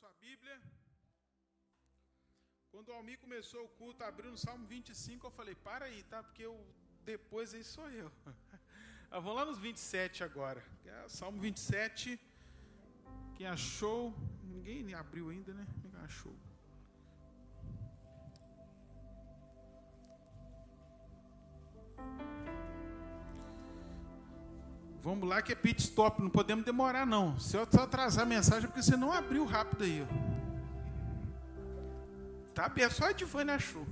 sua Bíblia. Quando o Almir começou o culto, abriu no Salmo 25, eu falei, para aí, tá? Porque depois aí sou eu. Vamos lá nos 27 agora. Salmo 27. Quem achou? Ninguém abriu ainda, né? Ninguém achou. Vamos lá que é pit stop, não podemos demorar não. Se eu atrasar a mensagem é porque você não abriu rápido aí. Ó. Tá aberto, só a Divane achou.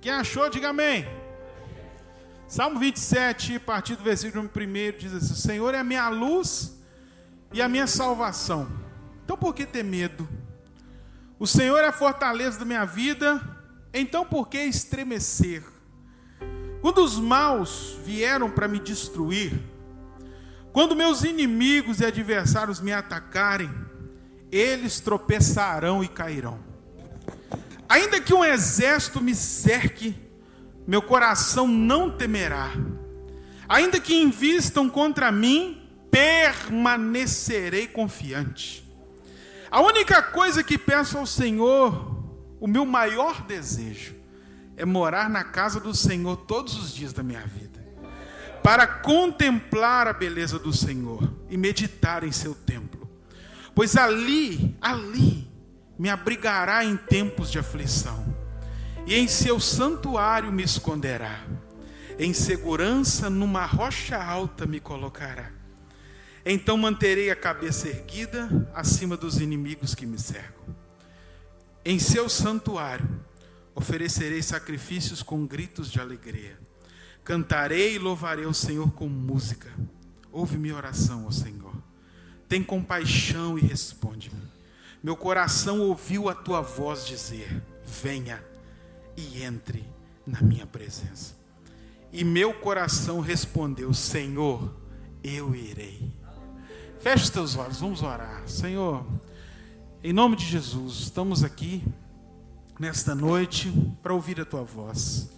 Quem achou, diga amém. Salmo 27, a partir do versículo 1, diz assim, o Senhor é a minha luz e a minha salvação. Então por que ter medo? O Senhor é a fortaleza da minha vida, então por que estremecer? Quando os maus vieram para me destruir, quando meus inimigos e adversários me atacarem, eles tropeçarão e cairão. Ainda que um exército me cerque, meu coração não temerá. Ainda que invistam contra mim, permanecerei confiante. A única coisa que peço ao Senhor, o meu maior desejo, é morar na casa do Senhor todos os dias da minha vida, para contemplar a beleza do Senhor e meditar em seu templo. Pois ali, me abrigará em tempos de aflição, e em seu santuário me esconderá. Em segurança, numa rocha alta me colocará. Então manterei a cabeça erguida acima dos inimigos que me cercam. Em seu santuário oferecerei sacrifícios com gritos de alegria. Cantarei e louvarei o Senhor com música. Ouve minha oração, ó Senhor. Tem compaixão e responde-me. Meu coração ouviu a tua voz dizer, venha e entre na minha presença. E meu coração respondeu, Senhor, eu irei. Feche os teus olhos, vamos orar. Senhor, em nome de Jesus, estamos aqui nesta noite, para ouvir a Tua voz.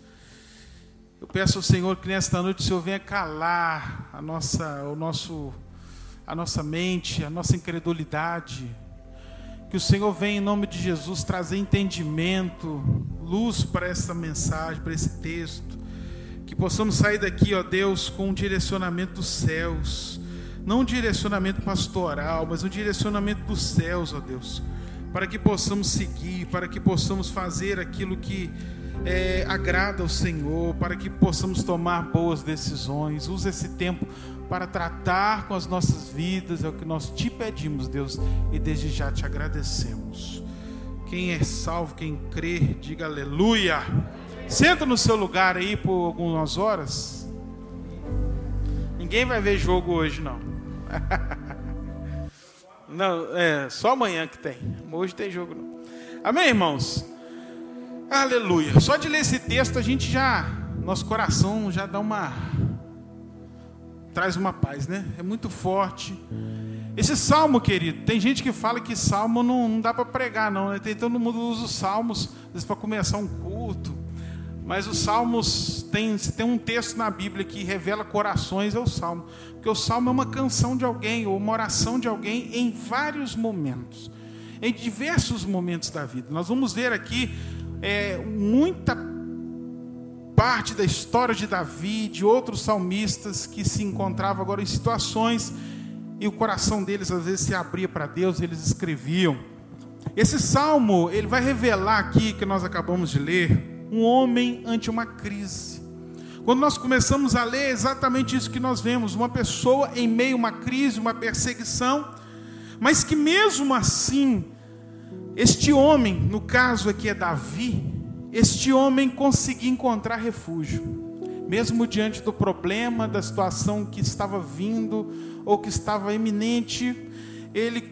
Eu peço ao Senhor que nesta noite o Senhor venha calar a nossa mente, a nossa incredulidade. Que o Senhor venha, em nome de Jesus, trazer entendimento, luz para essa mensagem, para esse texto. Que possamos sair daqui, ó Deus, com um direcionamento dos céus. Não um direcionamento pastoral, mas um direcionamento dos céus, ó Deus. Para que possamos seguir, para que possamos fazer aquilo que agrada ao Senhor, para que possamos tomar boas decisões. Usa esse tempo para tratar com as nossas vidas, é o que nós te pedimos, Deus, e desde já te agradecemos. Quem é salvo, quem crê, diga aleluia. Senta no seu lugar aí por algumas horas. Ninguém vai ver jogo hoje, não. Não, só amanhã que tem. Hoje tem jogo não. Amém, irmãos? Aleluia. Só de ler esse texto, nosso coração já dá traz uma paz, né? É muito forte. Esse salmo, querido, tem gente que fala que salmo não dá para pregar, não, né? Todo mundo usa os salmos, às vezes, para começar um culto. Mas os salmos, tem um texto na Bíblia que revela corações, é o salmo. Porque o salmo é uma canção de alguém, ou uma oração de alguém em vários momentos. Em diversos momentos da vida. Nós vamos ver aqui muita parte da história de Davi, de outros salmistas que se encontravam agora em situações e o coração deles às vezes se abria para Deus e eles escreviam. Esse salmo, ele vai revelar aqui, que nós acabamos de ler, um homem ante uma crise. Quando nós começamos a ler, é exatamente isso que nós vemos, uma pessoa em meio a uma crise, uma perseguição, mas que mesmo assim, este homem, no caso aqui é Davi, este homem conseguia encontrar refúgio, mesmo diante do problema, da situação que estava vindo, ou que estava iminente, ele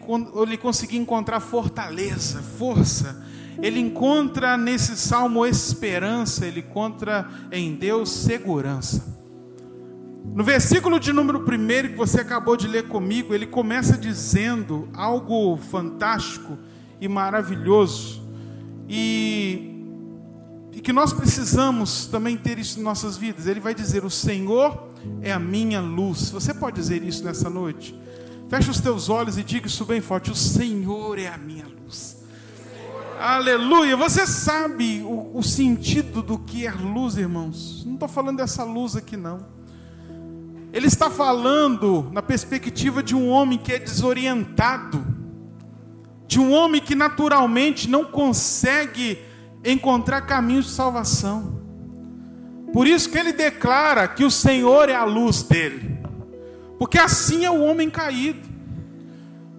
conseguia encontrar fortaleza, força. Ele encontra nesse salmo esperança, ele encontra em Deus segurança. No versículo de número 1, que você acabou de ler comigo, ele começa dizendo algo fantástico e maravilhoso. E que nós precisamos também ter isso em nossas vidas. Ele vai dizer, o Senhor é a minha luz. Você pode dizer isso nessa noite? Feche os teus olhos e diga isso bem forte: o Senhor é a minha luz. Aleluia. Você sabe o sentido do que é luz, irmãos? Não estou falando dessa luz aqui, não. Ele está falando na perspectiva de um homem que é desorientado, de um homem que naturalmente não consegue encontrar caminhos de salvação. Por isso que ele declara que o Senhor é a luz dele. Porque assim é o homem caído.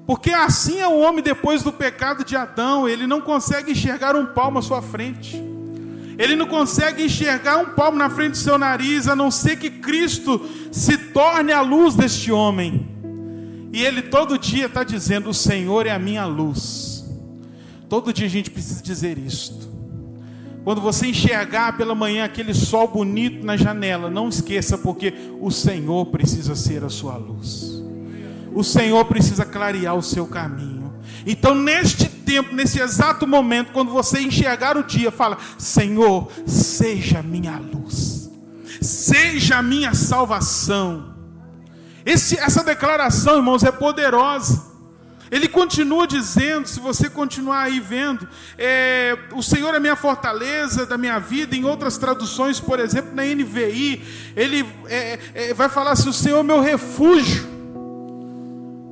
Porque assim é o homem depois do pecado de Adão. Ele não consegue enxergar um palmo à sua frente. Ele não consegue enxergar um palmo na frente do seu nariz, a não ser que Cristo se torne a luz deste homem. E ele todo dia está dizendo: o Senhor é a minha luz. Todo dia a gente precisa dizer isto. Quando você enxergar pela manhã aquele sol bonito na janela, não esqueça, porque o Senhor precisa ser a sua luz. O Senhor precisa clarear o seu caminho. Então, neste tempo, nesse exato momento, quando você enxergar o dia, fala: Senhor, seja a minha luz, seja a minha salvação. Essa declaração, irmãos, é poderosa. Ele continua dizendo, se você continuar aí vendo, o Senhor é a minha fortaleza da minha vida. Em outras traduções, por exemplo, na NVI, ele vai falar assim: o Senhor é meu refúgio.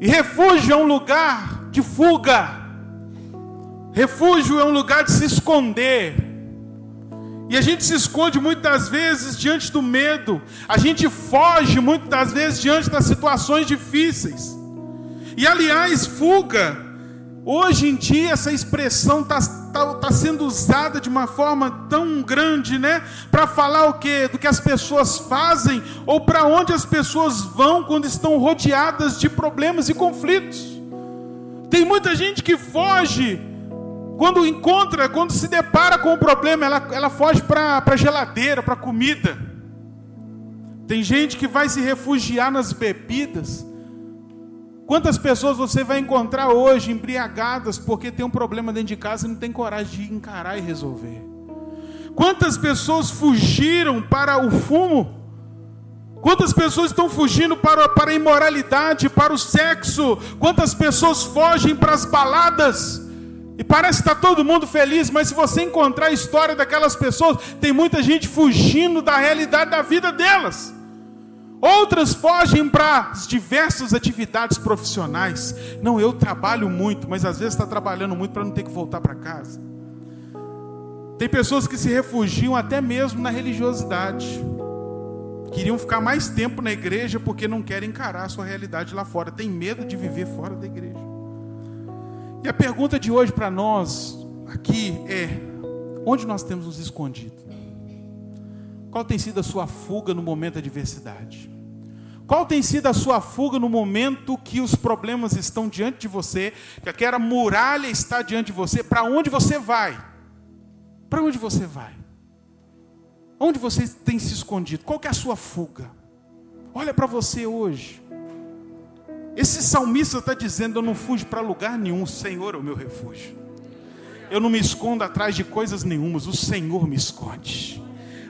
E refúgio é um lugar de fuga. Refúgio é um lugar de se esconder. E a gente se esconde muitas vezes diante do medo. A gente foge muitas vezes diante das situações difíceis. E, aliás, fuga, hoje em dia essa expressão está sendo usada de uma forma tão grande, né? Para falar o quê? Do que as pessoas fazem ou para onde as pessoas vão quando estão rodeadas de problemas e conflitos. Tem muita gente que foge, quando se depara com um problema, ela foge para a geladeira, para a comida. Tem gente que vai se refugiar nas bebidas. Quantas pessoas você vai encontrar hoje embriagadas porque tem um problema dentro de casa e não tem coragem de encarar e resolver? Quantas pessoas fugiram para o fumo? Quantas pessoas estão fugindo para a imoralidade, para o sexo? Quantas pessoas fogem para as baladas? E parece que está todo mundo feliz, mas se você encontrar a história daquelas pessoas, tem muita gente fugindo da realidade da vida delas. Outras fogem para as diversas atividades profissionais. Não, eu trabalho muito, mas às vezes está trabalhando muito para não ter que voltar para casa. Tem pessoas que se refugiam até mesmo na religiosidade. Queriam ficar mais tempo na igreja porque não querem encarar a sua realidade lá fora. Tem medo de viver fora da igreja. E a pergunta de hoje para nós aqui é: onde nós temos nos escondido? Qual tem sido a sua fuga no momento da adversidade? Qual tem sido a sua fuga no momento que os problemas estão diante de você, que aquela muralha está diante de você? Para onde você vai? Para onde você vai? Onde você tem se escondido? Qual que é a sua fuga? Olha para você hoje. Esse salmista está dizendo: eu não fujo para lugar nenhum, o Senhor é o meu refúgio. Eu não me escondo atrás de coisas nenhumas, o Senhor me esconde.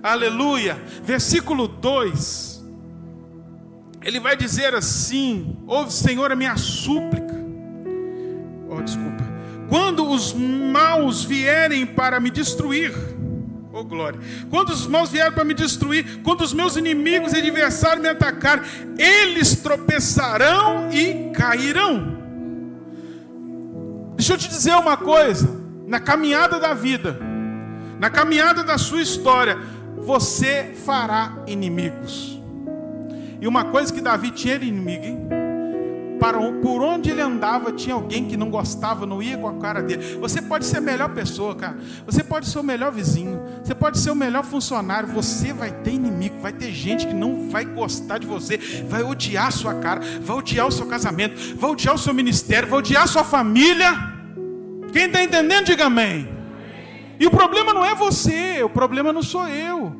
Aleluia. Versículo 2, ele vai dizer assim: ouve, Senhor, a minha súplica. Quando os maus vierem para me destruir, glória, quando os maus vierem para me destruir, quando os meus inimigos e adversários me atacarem, eles tropeçarão e cairão. Deixa eu te dizer uma coisa: na caminhada da vida, na caminhada da sua história, você fará inimigos. E uma coisa que Davi tinha era inimigo, hein? Por onde ele andava tinha alguém que não gostava, não ia com a cara dele. Você pode ser a melhor pessoa, cara. Você pode ser o melhor vizinho. Você pode ser o melhor funcionário. Você vai ter inimigo. Vai ter gente que não vai gostar de você. Vai odiar a sua cara. Vai odiar o seu casamento. Vai odiar o seu ministério. Vai odiar a sua família. Quem está entendendo, diga amém. E o problema não é você, o problema não sou eu.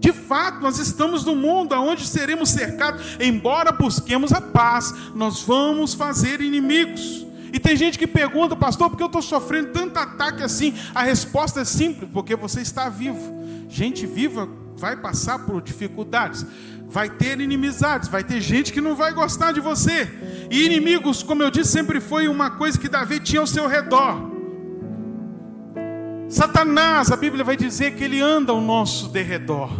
De fato, nós estamos no mundo onde seremos cercados. Embora busquemos a paz, nós vamos fazer inimigos. E tem gente que pergunta: pastor, por que eu estou sofrendo tanto ataque assim? A resposta é simples: porque você está vivo. Gente viva vai passar por dificuldades. vai ter inimizades, vai ter gente que não vai gostar de você. E inimigos, como eu disse, sempre foi uma coisa que Davi tinha ao seu redor. Satanás, a Bíblia vai dizer que ele anda ao nosso derredor.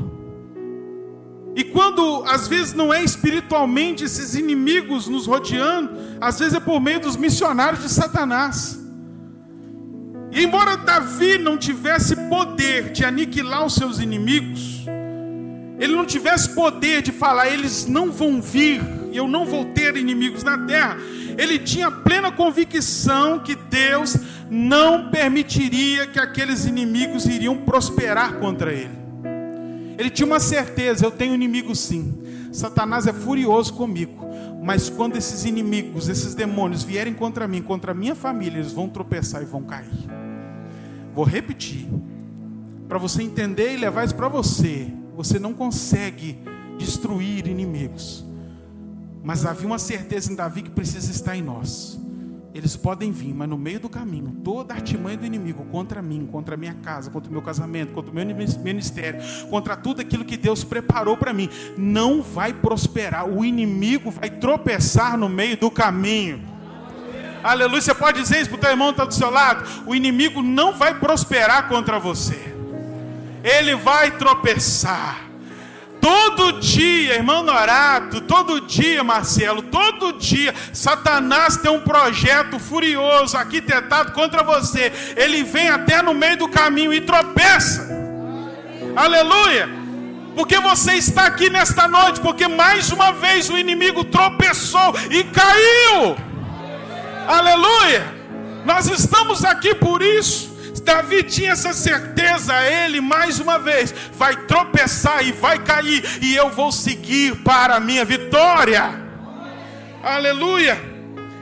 E quando, às vezes, não é espiritualmente esses inimigos nos rodeando, às vezes é por meio dos missionários de Satanás. E embora Davi não tivesse poder de aniquilar os seus inimigos, ele não tivesse poder de falar, eles não vão vir, eu não vou ter inimigos na terra, ele tinha plena convicção que Deus não permitiria que aqueles inimigos iriam prosperar contra ele. Ele tinha uma certeza, eu tenho inimigo sim, Satanás é furioso comigo, mas quando esses inimigos, esses demônios vierem contra mim, contra a minha família, eles vão tropeçar e vão cair. Vou repetir, para você entender e levar isso para você, você não consegue destruir inimigos, mas havia uma certeza em Davi que precisa estar em nós. Eles podem vir, mas no meio do caminho, toda a artimanha do inimigo contra mim, contra a minha casa, contra o meu casamento, contra o meu ministério, contra tudo aquilo que Deus preparou para mim, não vai prosperar. O inimigo vai tropeçar no meio do caminho. Aleluia, você pode dizer isso para o teu irmão que está do seu lado? O inimigo não vai prosperar contra você. Ele vai tropeçar. Todo dia, irmão Norato, todo dia, Marcelo, todo dia, Satanás tem um projeto furioso, arquitetado contra você. Ele vem até no meio do caminho e tropeça. Aleluia! Porque você está aqui nesta noite, porque mais uma vez o inimigo tropeçou e caiu. Aleluia! Nós estamos aqui por isso. Davi tinha essa certeza, ele mais uma vez vai tropeçar e vai cair, e eu vou seguir para a minha vitória. Aleluia!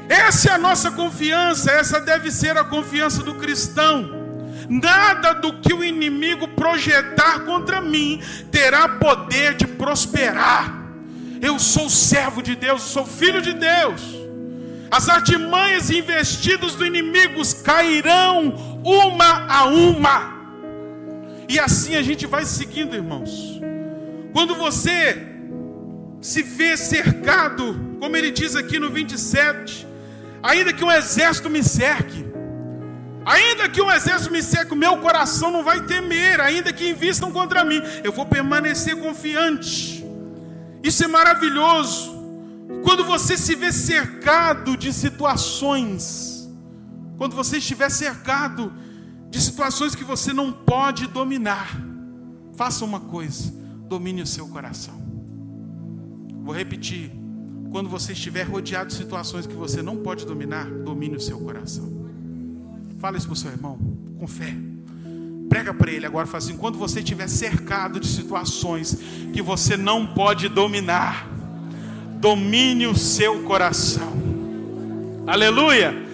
Essa é a nossa confiança, essa deve ser a confiança do cristão. Nada do que o inimigo projetar contra mim terá poder de prosperar. Eu sou servo de Deus, eu sou filho de Deus. As artimanhas e investidas do inimigo cairão uma a uma. E assim a gente vai seguindo, irmãos. Quando você se vê cercado, como ele diz aqui no 27, ainda que um exército me cerque, ainda que um exército me cerque, o meu coração não vai temer, ainda que invistam contra mim, eu vou permanecer confiante. Isso é maravilhoso. Quando você se vê cercado de situações, quando você estiver cercado de situações que você não pode dominar, faça uma coisa, domine o seu coração. Vou repetir, quando você estiver rodeado de situações que você não pode dominar, domine o seu coração. Fala isso para o seu irmão, com fé. Prega para ele agora, fala assim, quando você estiver cercado de situações que você não pode dominar, domine o seu coração. Aleluia!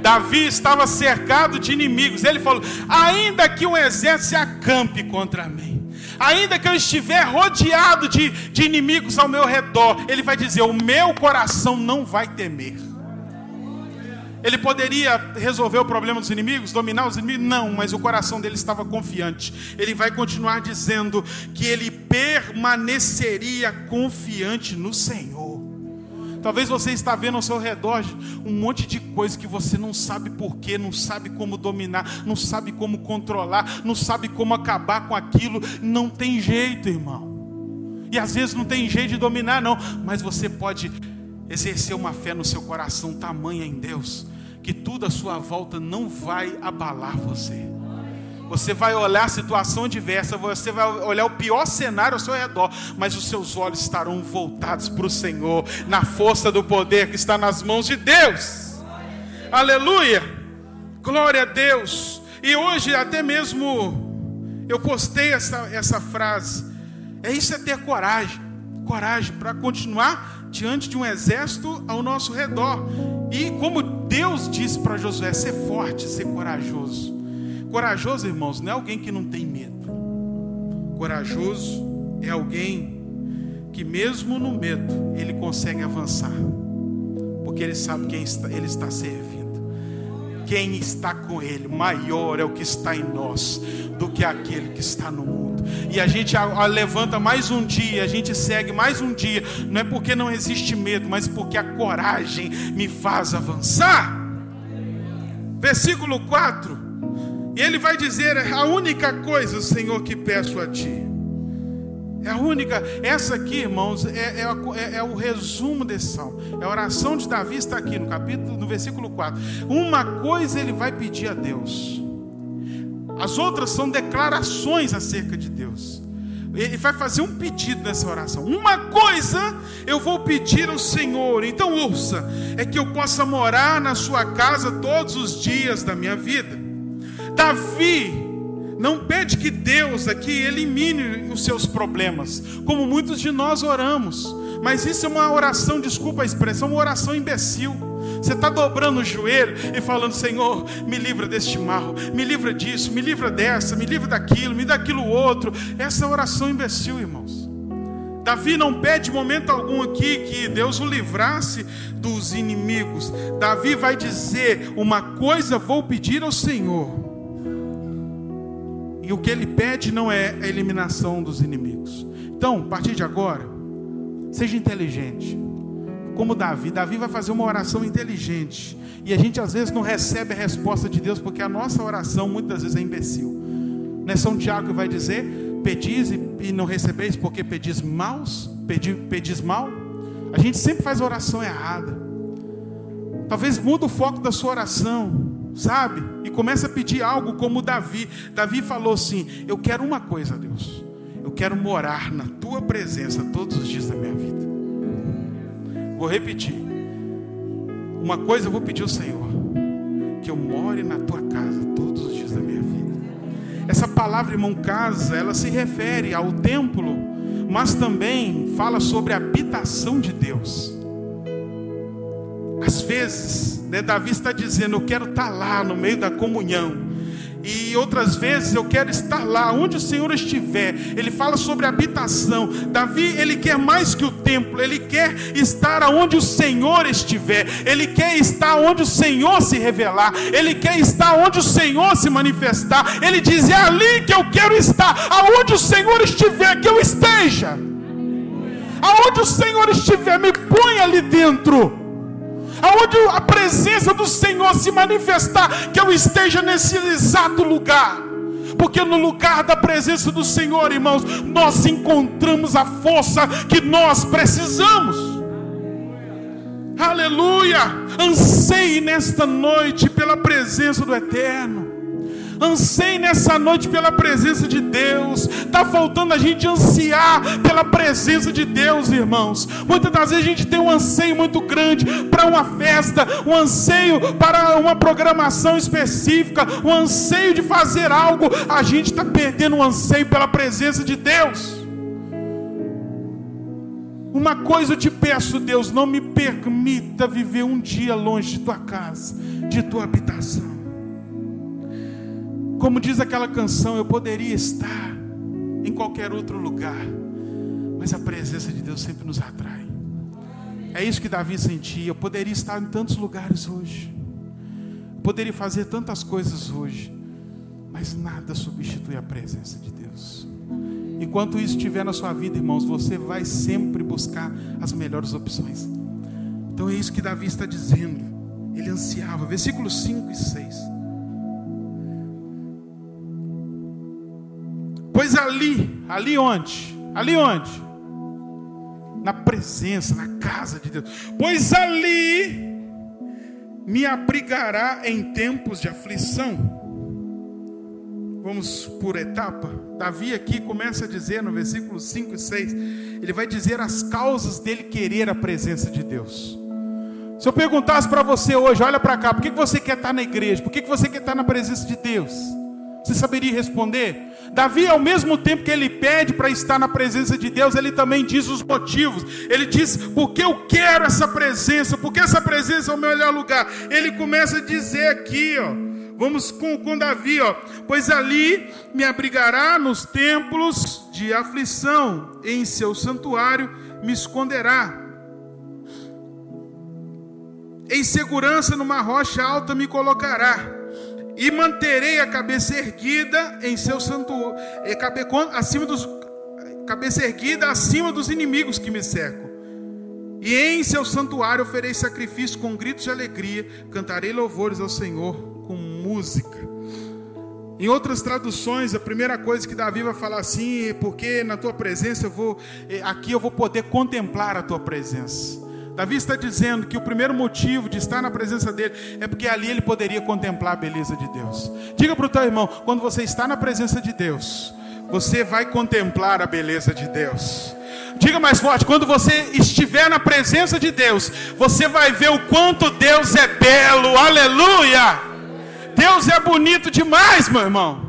Davi estava cercado de inimigos. Ele falou, ainda que um exército se acampe contra mim, ainda que eu estiver rodeado de inimigos ao meu redor, ele vai dizer, o meu coração não vai temer. Ele poderia resolver o problema dos inimigos, dominar os inimigos? Não, mas o coração dele estava confiante. Ele vai continuar dizendo que ele permaneceria confiante no Senhor. Talvez você está vendo ao seu redor um monte de coisa que você não sabe porquê, não sabe como dominar, não sabe como controlar, não sabe como acabar com aquilo. Não tem jeito, irmão. E às vezes não tem jeito de dominar, não. Mas você pode exercer uma fé no seu coração tamanha em Deus, que tudo à sua volta não vai abalar você. Você vai olhar a situação diversa, você vai olhar o pior cenário ao seu redor, mas os seus olhos estarão voltados para o Senhor, na força do poder que está nas mãos de Deus. Aleluia! Glória a Deus! E hoje até mesmo eu postei essa frase. É isso, é ter coragem. Coragem para continuar diante de um exército ao nosso redor. E como Deus disse para Josué, ser forte, ser corajoso. Corajoso, irmãos, não é alguém que não tem medo. Corajoso é alguém que mesmo no medo, ele consegue avançar. Porque ele sabe quem ele está servindo. Quem está com ele, maior é o que está em nós do que aquele que está no mundo. Santo. E a gente levanta mais um dia, a gente segue mais um dia. Não é porque não existe medo, mas porque a coragem me faz avançar. Versículo 4. Ele vai dizer: a única coisa, Senhor, que peço a ti. É a única. Essa aqui, irmãos, é o resumo desse salmo. A oração de Davi está aqui no capítulo, no versículo 4. Uma coisa ele vai pedir a Deus. As outras são declarações acerca de Deus. Ele vai fazer um pedido nessa oração. Uma coisa eu vou pedir ao Senhor, então ouça, é que eu possa morar na sua casa todos os dias da minha vida. Davi não pede que Deus aqui elimine os seus problemas, como muitos de nós oramos. Mas isso é uma oração, desculpa a expressão, uma oração imbecil. Você está dobrando o joelho e falando: Senhor, me livra deste mal, me livra disso, me livra dessa, me livra daquilo, me dá aquilo outro. Essa é a oração imbecil, irmãos. Davi não pede momento algum aqui que Deus o livrasse dos inimigos. Davi vai dizer: uma coisa vou pedir ao Senhor. E o que ele pede não é a eliminação dos inimigos. Então, a partir de agora, seja inteligente. Como Davi vai fazer uma oração inteligente. E a gente às vezes não recebe a resposta de Deus, porque a nossa oração muitas vezes é imbecil. Não é São Tiago que vai dizer: pedis e não recebeis, porque pedis mal. A gente sempre faz a oração errada. Talvez mude o foco da sua oração, sabe? E começa a pedir algo como Davi. Davi falou assim: eu quero uma coisa, Deus. Eu quero morar na tua presença todos os dias da minha vida. Vou repetir. Uma coisa eu vou pedir ao Senhor: que eu more na tua casa todos os dias da minha vida. Essa palavra, irmão, casa, ela se refere ao templo, mas também fala sobre a habitação de Deus. Às vezes, Davi está dizendo: eu quero estar lá no meio da comunhão. E outras vezes: eu quero estar lá onde o Senhor estiver. Ele fala sobre habitação. Davi, ele quer mais que o templo. Ele quer estar onde o Senhor estiver. Ele quer estar onde o Senhor se revelar. Ele quer estar onde o Senhor se manifestar. Ele diz: é ali que eu quero estar. Aonde o Senhor estiver, que eu esteja. Aonde o Senhor estiver, me põe ali dentro. Aonde a presença do Senhor se manifestar, que eu esteja nesse exato lugar. Porque no lugar da presença do Senhor, irmãos, nós encontramos a força que nós precisamos. Aleluia! Anseie nesta noite pela presença do Eterno. Anseie nessa noite pela presença de Deus. Está faltando a gente ansiar pela presença de Deus, irmãos. Muitas das vezes a gente tem um anseio muito grande para uma festa, um anseio para uma programação específica, um anseio de fazer algo. A gente está perdendo o anseio pela presença de Deus. Uma coisa eu te peço, Deus: não me permita viver um dia longe de tua casa, de tua habitação. Como diz aquela canção, eu poderia estar em qualquer outro lugar, mas a presença de Deus sempre nos atrai. É isso que Davi sentia. Eu poderia estar em tantos lugares hoje, eu poderia fazer tantas coisas hoje, mas nada substitui a presença de Deus. Enquanto isso estiver na sua vida, irmãos, você vai sempre buscar as melhores opções. Então é isso que Davi está dizendo. Ele ansiava. Versículos 5 e 6. Pois ali onde? Na presença, na casa de Deus. Pois ali me abrigará em tempos de aflição. Vamos por etapa. Davi aqui começa a dizer no versículos 5 e 6, ele vai dizer as causas dele querer a presença de Deus. Se eu perguntasse para você hoje: olha para cá, por que você quer estar na igreja? Por que você quer estar na presença de Deus? Você saberia responder? Davi, ao mesmo tempo que ele pede para estar na presença de Deus, ele também diz os motivos. Ele diz: porque eu quero essa presença, porque essa presença é o melhor lugar. Ele começa a dizer aqui, vamos com Davi, pois ali me abrigará nos templos de aflição, em seu santuário me esconderá. Em segurança numa rocha alta me colocará. e manterei a cabeça erguida em seu santuário, cabeça erguida acima dos inimigos que me cercam. E em seu santuário oferei sacrifício com gritos de alegria, cantarei louvores ao Senhor com música. Em outras traduções, a primeira coisa que Davi vai falar assim é porque na tua presença eu vou poder contemplar a tua presença. Davi está dizendo que o primeiro motivo de estar na presença dele é porque ali ele poderia contemplar a beleza de Deus. Diga para o teu irmão, quando você está na presença de Deus, você vai contemplar a beleza de Deus. Diga mais forte, quando você estiver na presença de Deus, você vai ver o quanto Deus é belo, aleluia! Deus é bonito demais, meu irmão.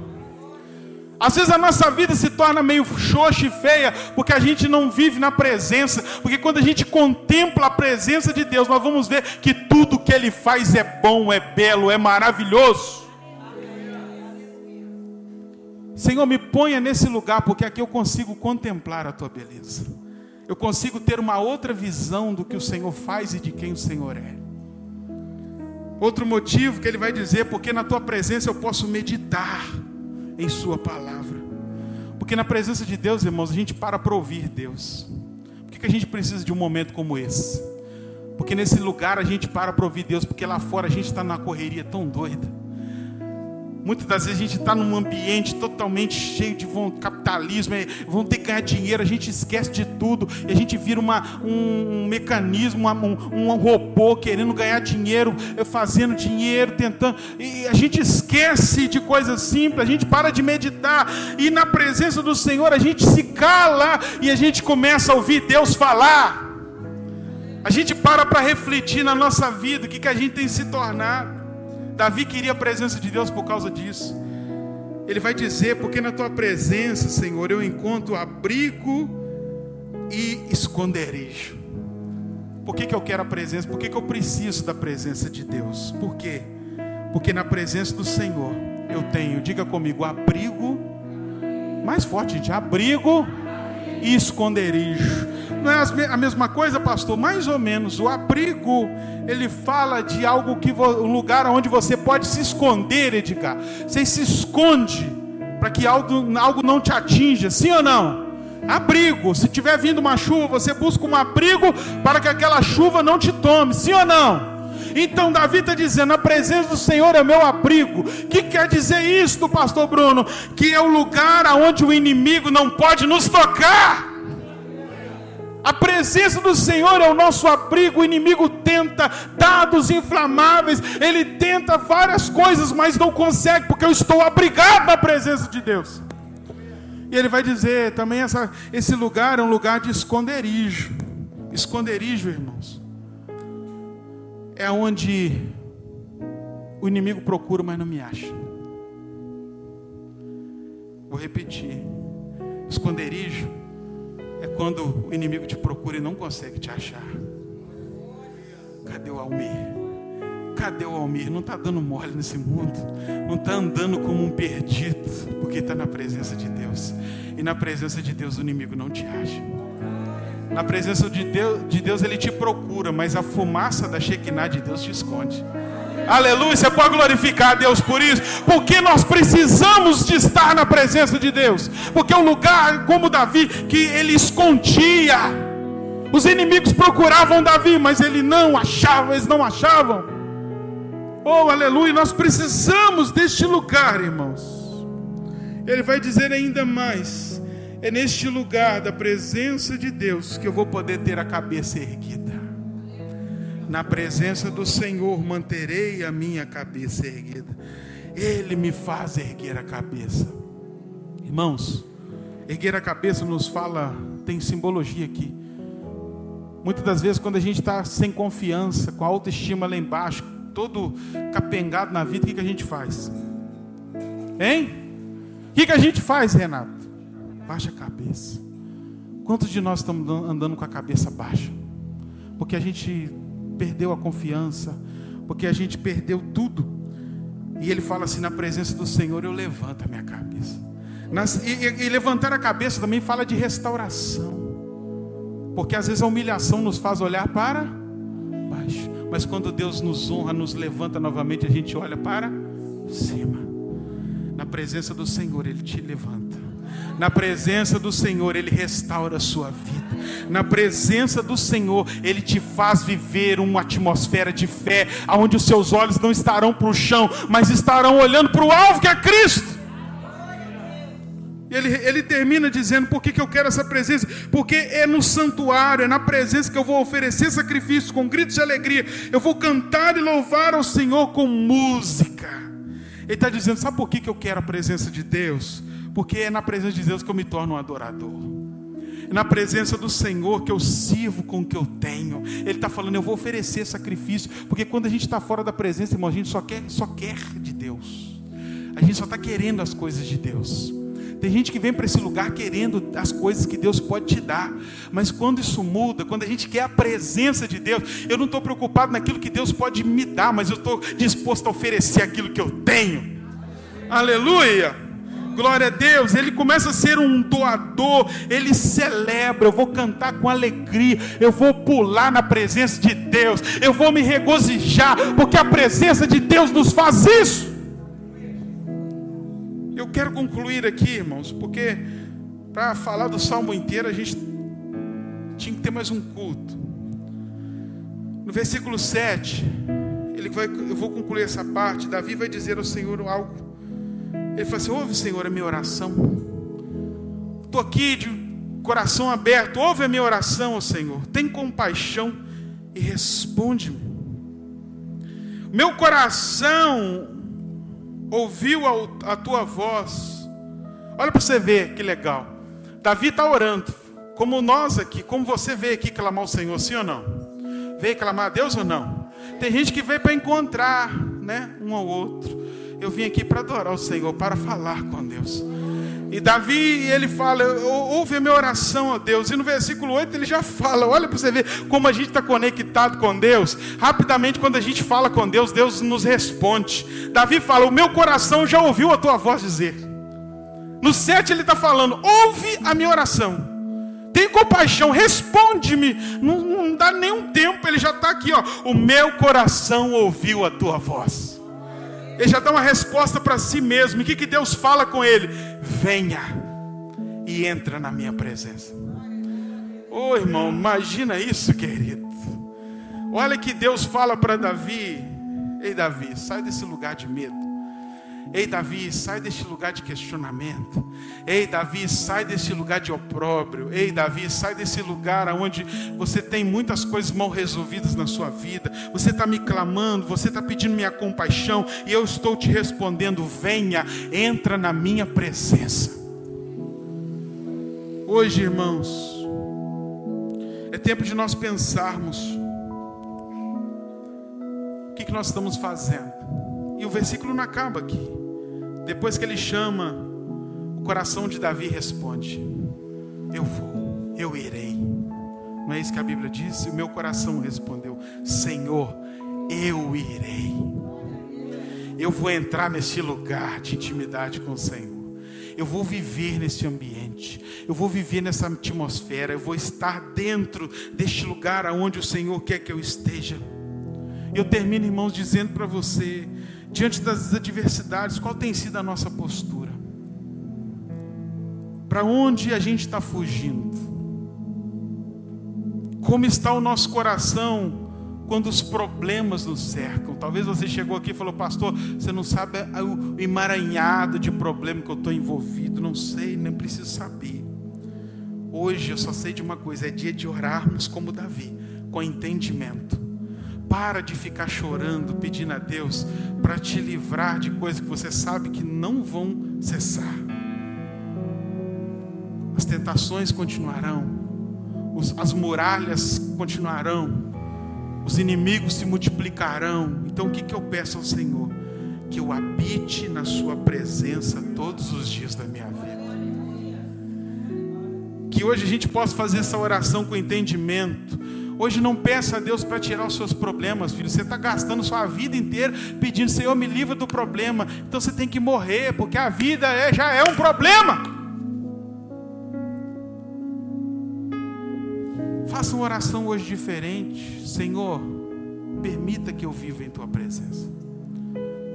Às vezes a nossa vida se torna meio xoxa e feia, porque a gente não vive na presença, porque quando a gente contempla a presença de Deus, nós vamos ver que tudo que Ele faz é bom, é belo, é maravilhoso. Senhor, me ponha nesse lugar, porque aqui eu consigo contemplar a Tua beleza. Eu consigo ter uma outra visão do que o Senhor faz e de quem o Senhor é. Outro motivo que ele vai dizer, porque na Tua presença eu posso meditar em Sua palavra. Porque na presença de Deus, irmãos, a gente para ouvir Deus. Por que a gente precisa de um momento como esse? Porque nesse lugar a gente para ouvir Deus, porque lá fora a gente está numa correria tão doida. Muitas das vezes a gente está num ambiente totalmente cheio de capitalismo, vão ter que ganhar dinheiro, a gente esquece de tudo, e a gente vira um mecanismo, um robô querendo ganhar dinheiro, fazendo dinheiro, tentando, e a gente esquece de coisas simples, a gente para de meditar, e na presença do Senhor a gente se cala, e a gente começa a ouvir Deus falar, a gente para refletir na nossa vida, o que a gente tem se tornado. Davi queria a presença de Deus por causa disso. Ele vai dizer, porque na tua presença, Senhor, eu encontro abrigo e esconderijo. Por que eu quero a presença? Por que eu preciso da presença de Deus? Por quê? Porque na presença do Senhor eu tenho, diga comigo, abrigo, mais forte, gente, abrigo e esconderijo. Não é a mesma coisa, pastor? Mais ou menos. O abrigo, ele fala de algo que um lugar onde você pode se esconder, Edgar. Você se esconde para que algo não te atinja, sim ou não? Abrigo. Se tiver vindo uma chuva, você busca um abrigo para que aquela chuva não te tome, sim ou não? Então Davi está dizendo, a presença do Senhor é meu abrigo. O que quer dizer isso, pastor Bruno? Que é o lugar onde o inimigo não pode nos tocar. A presença do Senhor é o nosso abrigo. O inimigo tenta dados inflamáveis, ele tenta várias coisas, mas não consegue, porque eu estou abrigado na presença de Deus. E ele vai dizer também, esse lugar é um lugar de esconderijo. Esconderijo, irmãos, é onde o inimigo procura, mas não me acha. Vou repetir: esconderijo é quando o inimigo te procura e não consegue te achar. Cadê o Almir? Cadê o Almir? Não está dando mole nesse mundo. Não está andando como um perdido. Porque está na presença de Deus. E na presença de Deus o inimigo não te acha. Na presença de Deus ele te procura. Mas a fumaça da Shekinah de Deus te esconde. Aleluia, você pode glorificar a Deus por isso, porque nós precisamos de estar na presença de Deus, porque é um lugar como Davi, que ele escondia. Os inimigos procuravam Davi, mas eles não achavam. Oh, aleluia, nós precisamos deste lugar, irmãos. Ele vai dizer ainda mais, é neste lugar da presença de Deus que eu vou poder ter a cabeça erguida. Na presença do Senhor manterei a minha cabeça erguida. Ele me faz erguer a cabeça. Irmãos, erguer a cabeça nos fala, tem simbologia aqui. Muitas das vezes quando a gente está sem confiança, com a autoestima lá embaixo, todo capengado na vida, o que a gente faz? Hein? O que a gente faz, Renato? Baixa a cabeça. Quantos de nós estamos andando com a cabeça baixa? Porque a gente perdeu a confiança, porque a gente perdeu tudo. E ele fala assim, na presença do Senhor eu levanto a minha cabeça. E levantar a cabeça também fala de restauração, porque às vezes a humilhação nos faz olhar para baixo, mas quando Deus nos honra, nos levanta novamente, a gente olha para por cima. Na presença do Senhor, Ele te levanta. Na presença do Senhor, Ele restaura a sua vida. Na presença do Senhor, Ele te faz viver uma atmosfera de fé, onde os seus olhos não estarão para o chão, mas estarão olhando para o alvo que é Cristo. Ele termina dizendo: por que eu quero essa presença? Porque é no santuário, é na presença que eu vou oferecer sacrifício com gritos de alegria. Eu vou cantar e louvar ao Senhor com música. Ele está dizendo: sabe por que eu quero a presença de Deus? Porque é na presença de Deus que eu me torno um adorador. É na presença do Senhor que eu sirvo com o que eu tenho. Ele está falando: eu vou oferecer sacrifício. Porque quando a gente está fora da presença, irmão, a gente só quer de Deus. A gente só está querendo as coisas de Deus. Tem gente que vem para esse lugar querendo as coisas que Deus pode te dar. Mas quando isso muda, quando a gente quer a presença de Deus, eu não estou preocupado naquilo que Deus pode me dar, mas eu estou disposto a oferecer aquilo que eu tenho. Aleluia! Glória a Deus! Ele começa a ser um doador. Ele celebra. Eu vou cantar com alegria. Eu vou pular na presença de Deus. Eu vou me regozijar, porque a presença de Deus nos faz isso. Eu quero concluir aqui, irmãos, porque para falar do salmo inteiro a gente tinha que ter mais um culto. No versículo 7, eu vou concluir essa parte. Davi vai dizer ao Senhor algo. Ele fala assim: ouve, Senhor, a minha oração. Estou aqui de coração aberto. Ouve a minha oração, ó Senhor. Tem compaixão e responde-me. Meu coração ouviu a tua voz. Olha para você ver que legal. Davi está orando, como nós aqui, como você veio aqui clamar o Senhor, sim ou não? Veio clamar a Deus ou não? Tem gente que veio para encontrar, né, um ao outro. Eu vim aqui para adorar o Senhor, para falar com Deus. E Davi, ele fala: ouve a minha oração, ó Deus. E no versículo 8 ele já fala. Olha para você ver como a gente está conectado com Deus. Rapidamente, quando a gente fala com Deus, Deus nos responde. Davi fala: o meu coração já ouviu a tua voz dizer. No 7 ele está falando: ouve a minha oração. Tem compaixão, responde-me. Não dá nenhum tempo, ele já está aqui, ó. O meu coração ouviu a tua voz. Ele já dá uma resposta para si mesmo. E o que Deus fala com ele? Venha e entra na minha presença. Oh, irmão, imagina isso, querido. Olha que Deus fala para Davi: ei, Davi, sai desse lugar de medo. Ei, Davi, sai deste lugar de questionamento. Ei, Davi, sai desse lugar de opróbrio. Ei, Davi, sai desse lugar onde você tem muitas coisas mal resolvidas na sua vida. Você está me clamando, você está pedindo minha compaixão, e eu estou te respondendo: venha, entra na minha presença. Hoje, irmãos, é tempo de nós pensarmos o que nós estamos fazendo. E o versículo não acaba aqui. Depois que ele chama, o coração de Davi responde: eu vou, eu irei. Não é isso que a Bíblia diz? O meu coração respondeu: Senhor, eu irei. Eu vou entrar nesse lugar de intimidade com o Senhor. Eu vou viver nesse ambiente. Eu vou viver nessa atmosfera. Eu vou estar dentro deste lugar aonde o Senhor quer que eu esteja. Eu termino, irmãos, dizendo para você: diante das adversidades, qual tem sido a nossa postura? Para onde a gente está fugindo? Como está o nosso coração quando os problemas nos cercam? Talvez você chegou aqui e falou: pastor, você não sabe o emaranhado de problema que eu estou envolvido. Não sei, nem preciso saber. Hoje eu só sei de uma coisa: é dia de orarmos como Davi, com entendimento. Para de ficar chorando, pedindo a Deus para te livrar de coisas que você sabe que não vão cessar. As tentações continuarão, as muralhas continuarão, os inimigos se multiplicarão. Então o que eu peço ao Senhor? Que eu habite na sua presença todos os dias da minha vida. Que hoje a gente possa fazer essa oração com entendimento. Hoje não peça a Deus para tirar os seus problemas, filho. Você está gastando sua vida inteira pedindo: Senhor, me livra do problema. Então você tem que morrer, porque a vida já é um problema. Faça uma oração hoje diferente. Senhor, permita que eu viva em tua presença.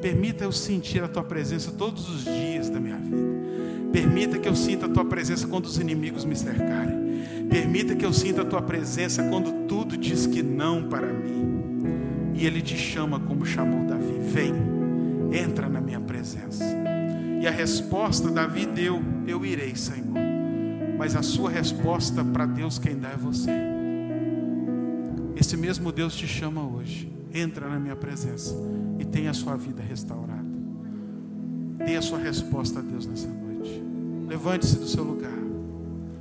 Permita eu sentir a tua presença todos os dias da minha vida. Permita que eu sinta a tua presença quando os inimigos me cercarem. Permita que eu sinta a tua presença quando tudo diz que não para mim. E Ele te chama como chamou Davi. Vem, entra na minha presença. E a resposta Davi deu: eu irei, Senhor. Mas a sua resposta para Deus, quem dá é você. Esse mesmo Deus te chama hoje. Entra na minha presença e tenha a sua vida restaurada. Dê a sua resposta a Deus nessa noite. Levante-se do seu lugar.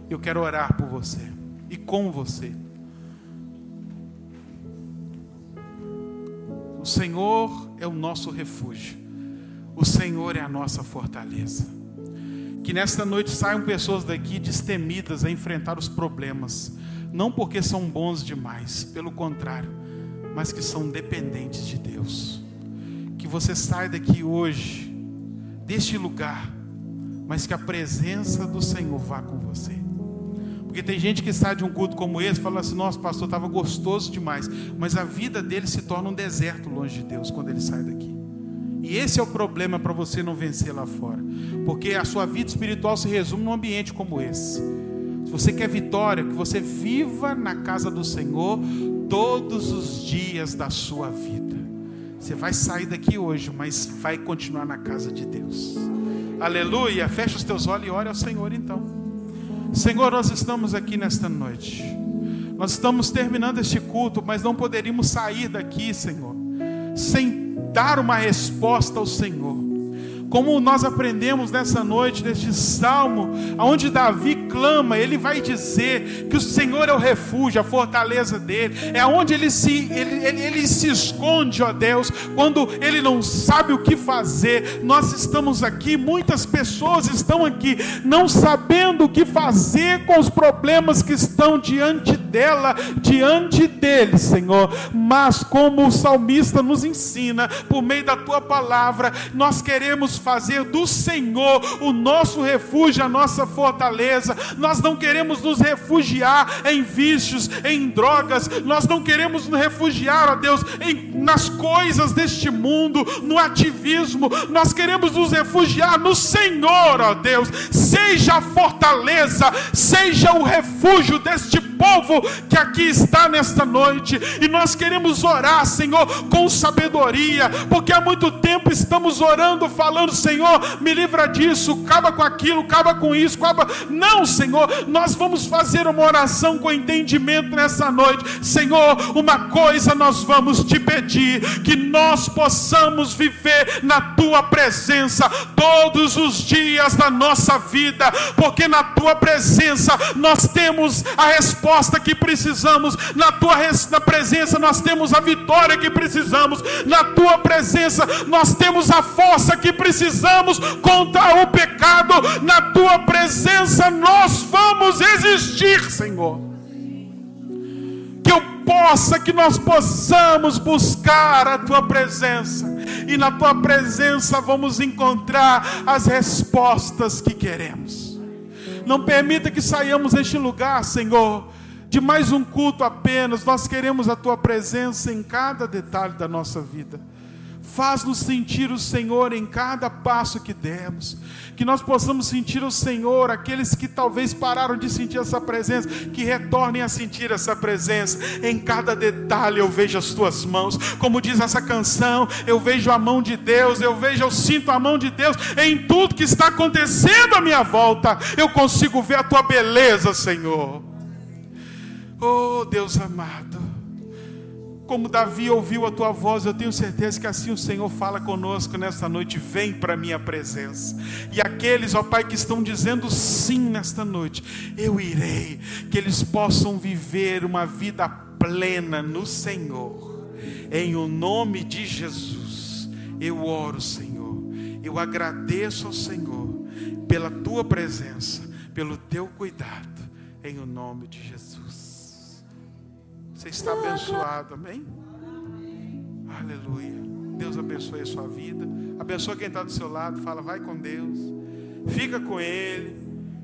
Eu quero orar por você e com você. O Senhor é o nosso refúgio. O Senhor é a nossa fortaleza. Que nesta noite saiam pessoas daqui destemidas a enfrentar os problemas. Não porque são bons demais, pelo contrário, mas que são dependentes de Deus. Que você saia daqui hoje, deste lugar, mas que a presença do Senhor vá com você. Porque tem gente que sai de um culto como esse e fala assim: nossa, pastor, estava gostoso demais. Mas a vida dele se torna um deserto longe de Deus quando ele sai daqui. E esse é o problema para você não vencer lá fora. Porque a sua vida espiritual se resume num ambiente como esse. Se você quer vitória, que você viva na casa do Senhor todos os dias da sua vida. Você vai sair daqui hoje, mas vai continuar na casa de Deus. Aleluia! Fecha os teus olhos e ore ao Senhor então. Senhor, nós estamos aqui nesta noite. Nós estamos terminando este culto, mas não poderíamos sair daqui, Senhor, sem dar uma resposta ao Senhor. Como nós aprendemos nessa noite, neste salmo, onde Davi clama, ele vai dizer que o Senhor é o refúgio, a fortaleza dele, é onde ele se esconde, ó Deus, quando ele não sabe o que fazer. Nós estamos aqui, muitas pessoas estão aqui, não sabendo o que fazer com os problemas que estão diante dela, diante dele, Senhor. Mas como o salmista nos ensina, por meio da tua palavra, nós queremos fazer do Senhor o nosso refúgio, a nossa fortaleza. Nós não queremos nos refugiar em vícios, em drogas. Nós não queremos nos refugiar, ó Deus, nas coisas deste mundo, no ativismo. Nós queremos nos refugiar no Senhor, ó Deus. Seja a fortaleza, seja o refúgio deste povo que aqui está nesta noite. E nós queremos orar, Senhor, com sabedoria, porque há muito tempo estamos orando, falando: Senhor, me livra disso, acaba com aquilo, acaba com isso, acaba... Não, Senhor, nós vamos fazer uma oração com entendimento nessa noite. Senhor, uma coisa nós vamos te pedir: que nós possamos viver na tua presença todos os dias da nossa vida, porque na tua presença nós temos a resposta que precisamos, na presença nós temos a vitória que precisamos, na tua presença nós temos a força que precisamos contra o pecado. Na tua presença nós vamos existir, Senhor. Que nós possamos buscar a tua presença, e na tua presença vamos encontrar as respostas que queremos. Não permita que saiamos deste lugar, Senhor, de mais um culto apenas. Nós queremos a tua presença em cada detalhe da nossa vida. Faz-nos sentir o Senhor em cada passo que demos. Que nós possamos sentir o Senhor. Aqueles que talvez pararam de sentir essa presença, que retornem a sentir essa presença. Em cada detalhe eu vejo as tuas mãos. Como diz essa canção, eu vejo a mão de Deus. Eu sinto a mão de Deus em tudo que está acontecendo à minha volta. Eu consigo ver a tua beleza, Senhor. Oh, Deus amado. Como Davi ouviu a tua voz, eu tenho certeza que assim o Senhor fala conosco nesta noite. Vem para a minha presença. E aqueles, ó Pai, que estão dizendo sim nesta noite, eu irei, que eles possam viver uma vida plena no Senhor. Em o nome de Jesus, eu oro, Senhor. Eu agradeço ao Senhor pela tua presença, pelo teu cuidado. Em o nome de Jesus. Você está abençoado, amém? Amém? Aleluia. Deus abençoe a sua vida. Abençoa quem está do seu lado. Fala: vai com Deus. Fica com Ele.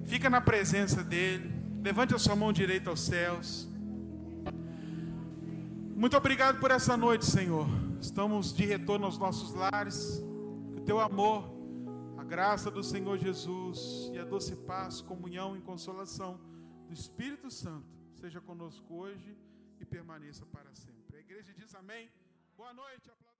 Fica na presença dEle. Levante a sua mão direita aos céus. Muito obrigado por essa noite, Senhor. Estamos de retorno aos nossos lares. o teu amor, a graça do Senhor Jesus e a doce paz, comunhão e consolação do Espírito Santo seja conosco hoje e permaneça para sempre. A igreja diz amém. Boa noite.